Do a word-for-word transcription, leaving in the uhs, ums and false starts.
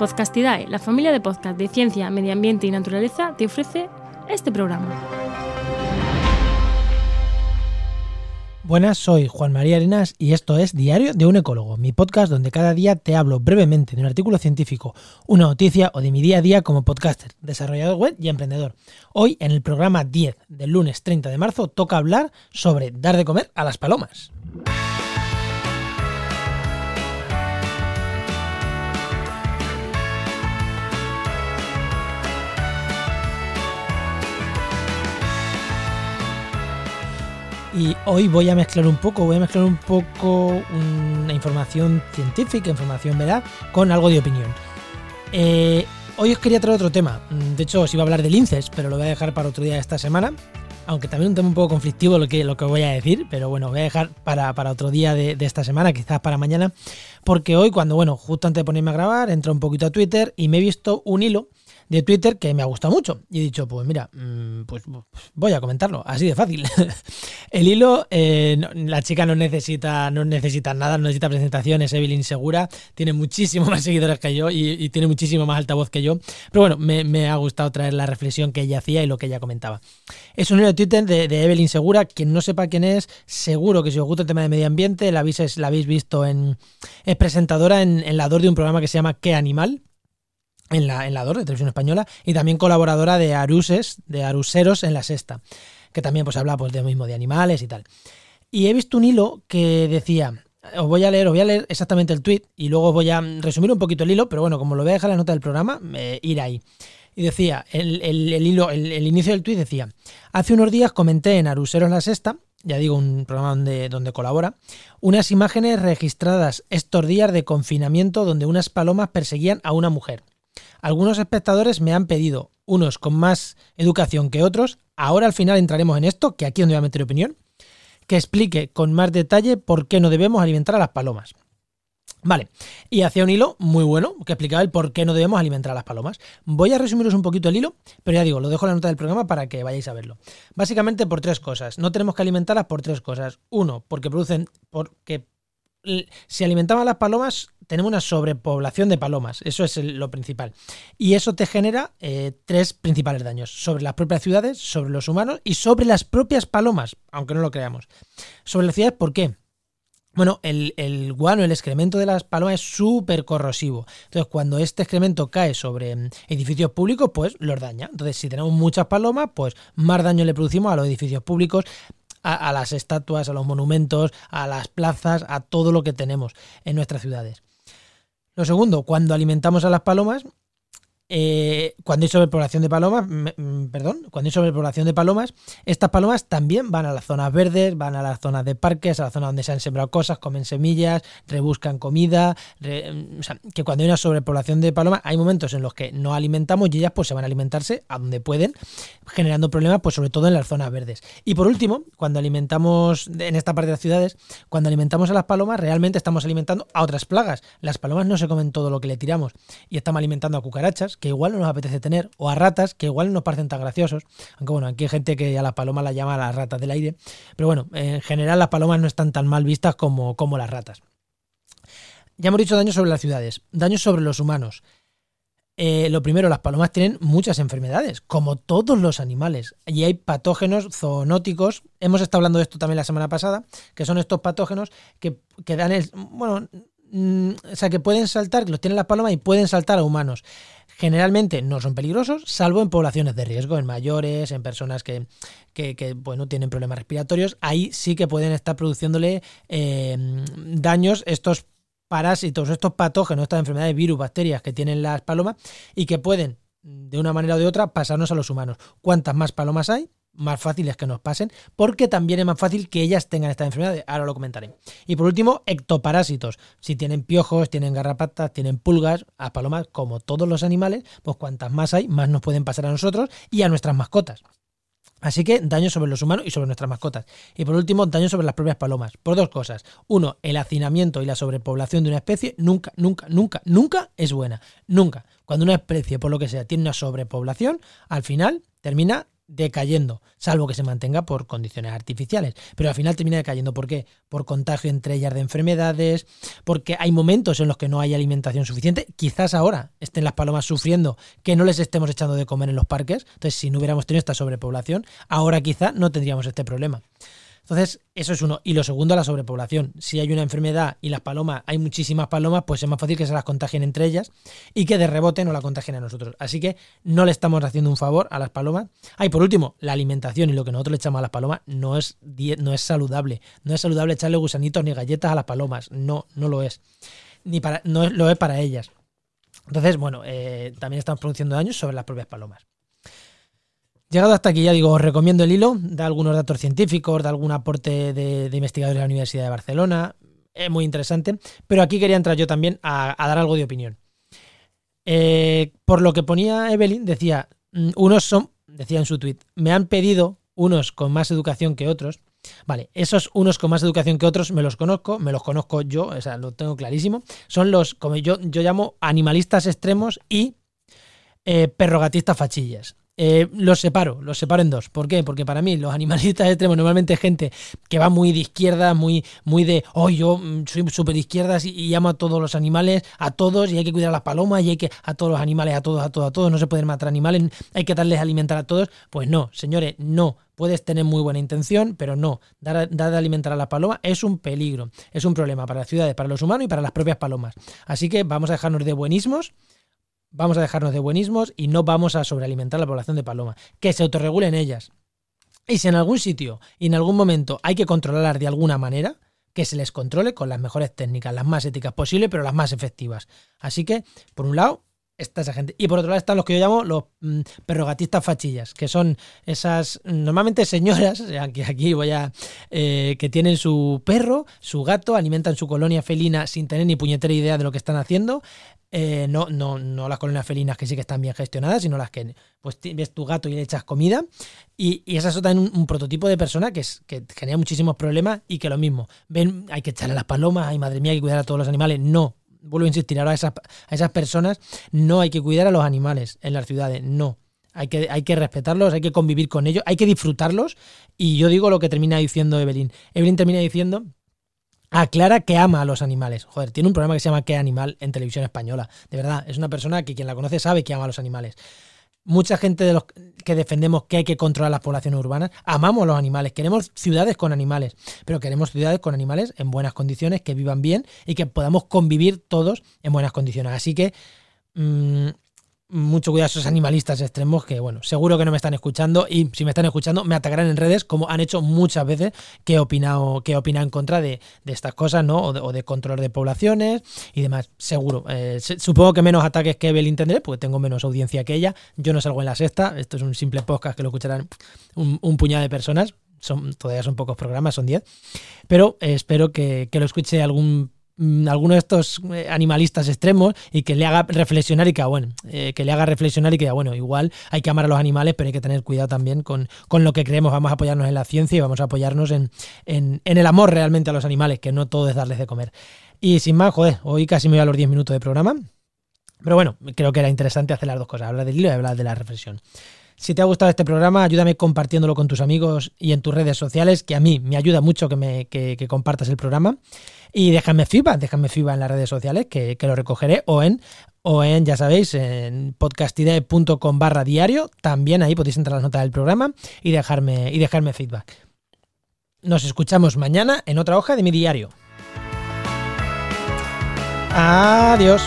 Podcastidae, la familia de podcast de ciencia, medio ambiente y naturaleza, te ofrece este programa. Buenas, soy Juan María Arenas y esto es Diario de un Ecólogo, mi podcast donde cada día te hablo brevemente de un artículo científico, una noticia o de mi día a día como podcaster, desarrollador web y emprendedor. Hoy, en el programa diez del lunes treinta de marzo, toca hablar sobre dar de comer a las palomas. Y hoy voy a mezclar un poco, voy a mezclar un poco una información científica, información veraz, con algo de opinión. Eh, hoy os quería traer otro tema. De hecho, os iba a hablar de linces, pero lo voy a dejar para otro día de esta semana. Aunque también un tema un poco conflictivo lo que, lo que voy a decir, pero bueno, voy a dejar para, para otro día de, de esta semana, quizás para mañana. Porque hoy, cuando, bueno, justo antes de ponerme a grabar, entré un poquito a Twitter y me he visto un hilo de Twitter que me ha gustado mucho. Y he dicho, pues mira, pues voy a comentarlo, así de fácil. El hilo, eh, no, la chica no necesita, no necesita nada, no necesita presentaciones, Evelyn Segura, tiene muchísimo más seguidores que yo y, y tiene muchísimo más altavoz que yo. Pero bueno, me, me ha gustado traer la reflexión que ella hacía y lo que ella comentaba. Es un hilo de Twitter de, de Evelyn Segura, quien no sepa quién es, seguro que si os gusta el tema de medio ambiente, la habéis, la habéis visto en... Es presentadora en, en la D O R de un programa que se llama ¿Qué animal?, en la, en la D O R de Televisión Española, y también colaboradora de Aruses, de Aruseros en La Sexta, que también pues habla pues de lo mismo, de animales y tal. Y he visto un hilo que decía, os voy a leer, os voy a leer exactamente el tuit y luego os voy a resumir un poquito el hilo, pero bueno, como lo voy a dejar en la nota del programa, eh, ir ahí. Y decía, el, el, el hilo, el, el inicio del tuit decía: hace unos días comenté en Aruseros La Sexta, ya digo, un programa donde, donde colabora, unas imágenes registradas estos días de confinamiento donde unas palomas perseguían a una mujer. Algunos espectadores me han pedido, unos con más educación que otros, ahora al final entraremos en esto, que aquí es donde voy a meter opinión, que explique con más detalle por qué no debemos alimentar a las palomas. Vale, y hacía un hilo muy bueno que explicaba el por qué no debemos alimentar a las palomas. Voy a resumiros un poquito el hilo, pero ya digo, lo dejo en la nota del programa para que vayáis a verlo. Básicamente por tres cosas, no tenemos que alimentarlas por tres cosas. Uno, porque producen... porque si alimentamos a las palomas, tenemos una sobrepoblación de palomas. Eso es lo principal. Y eso te genera eh, tres principales daños. Sobre las propias ciudades, sobre los humanos y sobre las propias palomas, aunque no lo creamos. Sobre las ciudades, ¿por qué? Bueno, el, el guano, el excremento de las palomas es súper corrosivo. Entonces, cuando este excremento cae sobre edificios públicos, pues los daña. Entonces, si tenemos muchas palomas, pues más daño le producimos a los edificios públicos, A, a las estatuas, a los monumentos, a las plazas, a todo lo que tenemos en nuestras ciudades. Lo segundo, cuando alimentamos a las palomas, eh, cuando hay sobrepoblación de palomas, me, perdón, cuando hay sobrepoblación de palomas, estas palomas también van a las zonas verdes, van a las zonas de parques, a las zonas donde se han sembrado cosas, comen semillas, rebuscan comida, re, o sea, que cuando hay una sobrepoblación de palomas, hay momentos en los que no alimentamos y ellas pues se van a alimentarse a donde pueden, generando problemas, pues sobre todo en las zonas verdes. Y por último, cuando alimentamos, en esta parte de las ciudades, cuando alimentamos a las palomas, realmente estamos alimentando a otras plagas. Las palomas no se comen todo lo que le tiramos y estamos alimentando a cucarachas, que igual no nos apetece tener, o a ratas, que igual no nos parecen tan graciosos. Aunque bueno, aquí hay gente que a las palomas las llama las ratas del aire, pero bueno, en general las palomas no están tan mal vistas como, como las ratas. Ya hemos dicho daños sobre las ciudades, daños sobre los humanos. Eh, lo primero, las palomas tienen muchas enfermedades, como todos los animales, y hay patógenos zoonóticos. Hemos estado hablando de esto también la semana pasada, que son estos patógenos que, que dan el, bueno, mm, o sea, que pueden saltar, que los tienen las palomas y pueden saltar a humanos. Generalmente no son peligrosos, salvo en poblaciones de riesgo, en mayores, en personas que, que, que bueno, tienen problemas respiratorios. Ahí sí que pueden estar produciéndole eh, daños estos parásitos, estos patógenos, estas enfermedades, virus, bacterias que tienen las palomas y que pueden, de una manera o de otra, pasarnos a los humanos. Cuantas más palomas hay, más fácil es que nos pasen, porque también es más fácil que ellas tengan estas enfermedades. Ahora lo comentaré. Y por último, ectoparásitos. Si tienen piojos, tienen garrapatas, tienen pulgas, a palomas, como todos los animales, pues cuantas más hay, más nos pueden pasar a nosotros y a nuestras mascotas. Así que daño sobre los humanos y sobre nuestras mascotas. Y por último, daño sobre las propias palomas. Por dos cosas. Uno, el hacinamiento y la sobrepoblación de una especie nunca, nunca, nunca, nunca es buena. Nunca. Cuando una especie, por lo que sea, tiene una sobrepoblación, al final termina decayendo, salvo que se mantenga por condiciones artificiales, pero al final termina decayendo. ¿Por qué? Por contagio entre ellas de enfermedades, porque hay momentos en los que no hay alimentación suficiente. Quizás ahora estén las palomas sufriendo que no les estemos echando de comer en los parques, entonces si no hubiéramos tenido esta sobrepoblación, ahora quizás no tendríamos este problema. Entonces, eso es uno. Y lo segundo, la sobrepoblación. Si hay una enfermedad y las palomas, hay muchísimas palomas, pues es más fácil que se las contagien entre ellas y que de rebote no la contagien a nosotros. Así que no le estamos haciendo un favor a las palomas. Ah, y por último, la alimentación y lo que nosotros le echamos a las palomas no es, no es saludable. No es saludable echarle gusanitos ni galletas a las palomas. No, no lo es. Ni para, no lo es para ellas. Entonces, bueno, eh, también estamos produciendo daños sobre las propias palomas. Llegado hasta aquí, ya digo, os recomiendo el hilo, da algunos datos científicos, da algún aporte de, de investigadores de la Universidad de Barcelona, es muy interesante, pero aquí quería entrar yo también a, a dar algo de opinión. Eh, por lo que ponía Evelyn, decía, unos son, decía en su tuit, me han pedido unos con más educación que otros. Vale, esos unos con más educación que otros me los conozco, me los conozco yo, o sea, lo tengo clarísimo. Son los, como yo, yo llamo, animalistas extremos y eh, perrogatistas fachillas. Eh, los separo, los separo en dos. ¿Por qué? Porque para mí los animalistas extremos normalmente es gente que va muy de izquierda, muy, muy de, oh, yo soy súper de izquierdas y, y amo a todos los animales, a todos, y hay que cuidar a las palomas, y hay que, a todos los animales, a todos, a todos, a todos, no se pueden matar animales, hay que darles alimentar a todos. Pues no, señores, no. Puedes tener muy buena intención, pero no. Dar, dar de alimentar a las palomas es un peligro, es un problema para las ciudades, para los humanos y para las propias palomas. Así que vamos a dejarnos de buenismos. Vamos a dejarnos de buenismos y no vamos a sobrealimentar la población de palomas. Que se autorregulen ellas. Y si en algún sitio y en algún momento hay que controlarlas de alguna manera, que se les controle con las mejores técnicas, las más éticas posibles, pero las más efectivas. Así que, por un lado, está esa gente. Y por otro lado están los que yo llamo los mmm, perrogatistas fachillas, que son esas, normalmente señoras, aquí, aquí voy a, eh, que tienen su perro, su gato, alimentan su colonia felina sin tener ni puñetera idea de lo que están haciendo. Eh, no, no, no las colonias felinas que sí que están bien gestionadas, sino las que pues ves tu gato y le echas comida. Y, y esa es otra, un, un prototipo de persona que, es, que genera muchísimos problemas y que lo mismo. Ven, hay que echarle a las palomas, ay madre mía, hay que cuidar a todos los animales. No, vuelvo a insistir, ahora a esas, a esas personas no hay que cuidar a los animales en las ciudades, no. Hay que, hay que respetarlos, hay que convivir con ellos, hay que disfrutarlos. Y yo digo lo que termina diciendo Evelyn. Evelyn termina diciendo... Aclara que ama a los animales. Joder, tiene un programa que se llama ¿Qué animal? En Televisión Española. De verdad, es una persona que quien la conoce sabe que ama a los animales. Mucha gente de los que defendemos que hay que controlar las poblaciones urbanas, amamos a los animales, queremos ciudades con animales, pero queremos ciudades con animales en buenas condiciones, que vivan bien y que podamos convivir todos en buenas condiciones. Así que... Mmm, mucho cuidado a esos animalistas extremos que, bueno, seguro que no me están escuchando y si me están escuchando me atacarán en redes, como han hecho muchas veces, que he opinado, que he opinado en contra de, de estas cosas, ¿no? O de, o de control de poblaciones y demás, seguro. Eh, supongo que menos ataques que Evelyn tendré, porque tengo menos audiencia que ella. Yo no salgo en La Sexta, esto es un simple podcast que lo escucharán un, un puñado de personas. Son, todavía son pocos programas, son diez. Pero espero que, que lo escuche algún... alguno de estos animalistas extremos y que le haga reflexionar y que, bueno, eh, que le haga reflexionar y que, bueno, igual hay que amar a los animales, pero hay que tener cuidado también con, con lo que creemos. Vamos a apoyarnos en la ciencia y vamos a apoyarnos en, en, en el amor realmente a los animales, que no todo es darles de comer. Y sin más, joder, hoy casi me voy a los diez minutos de programa, pero bueno, creo que era interesante hacer las dos cosas, hablar del hilo y hablar de la reflexión. Si te ha gustado este programa, ayúdame compartiéndolo con tus amigos y en tus redes sociales, que a mí me ayuda mucho que, me, que, que compartas el programa. Y déjame feedback, déjame feedback en las redes sociales, que, que lo recogeré, o en, o en, ya sabéis, en podcastidae.com barra diario. También ahí podéis entrar a las notas del programa y dejarme, y dejarme feedback. Nos escuchamos mañana en otra hoja de mi diario. Adiós.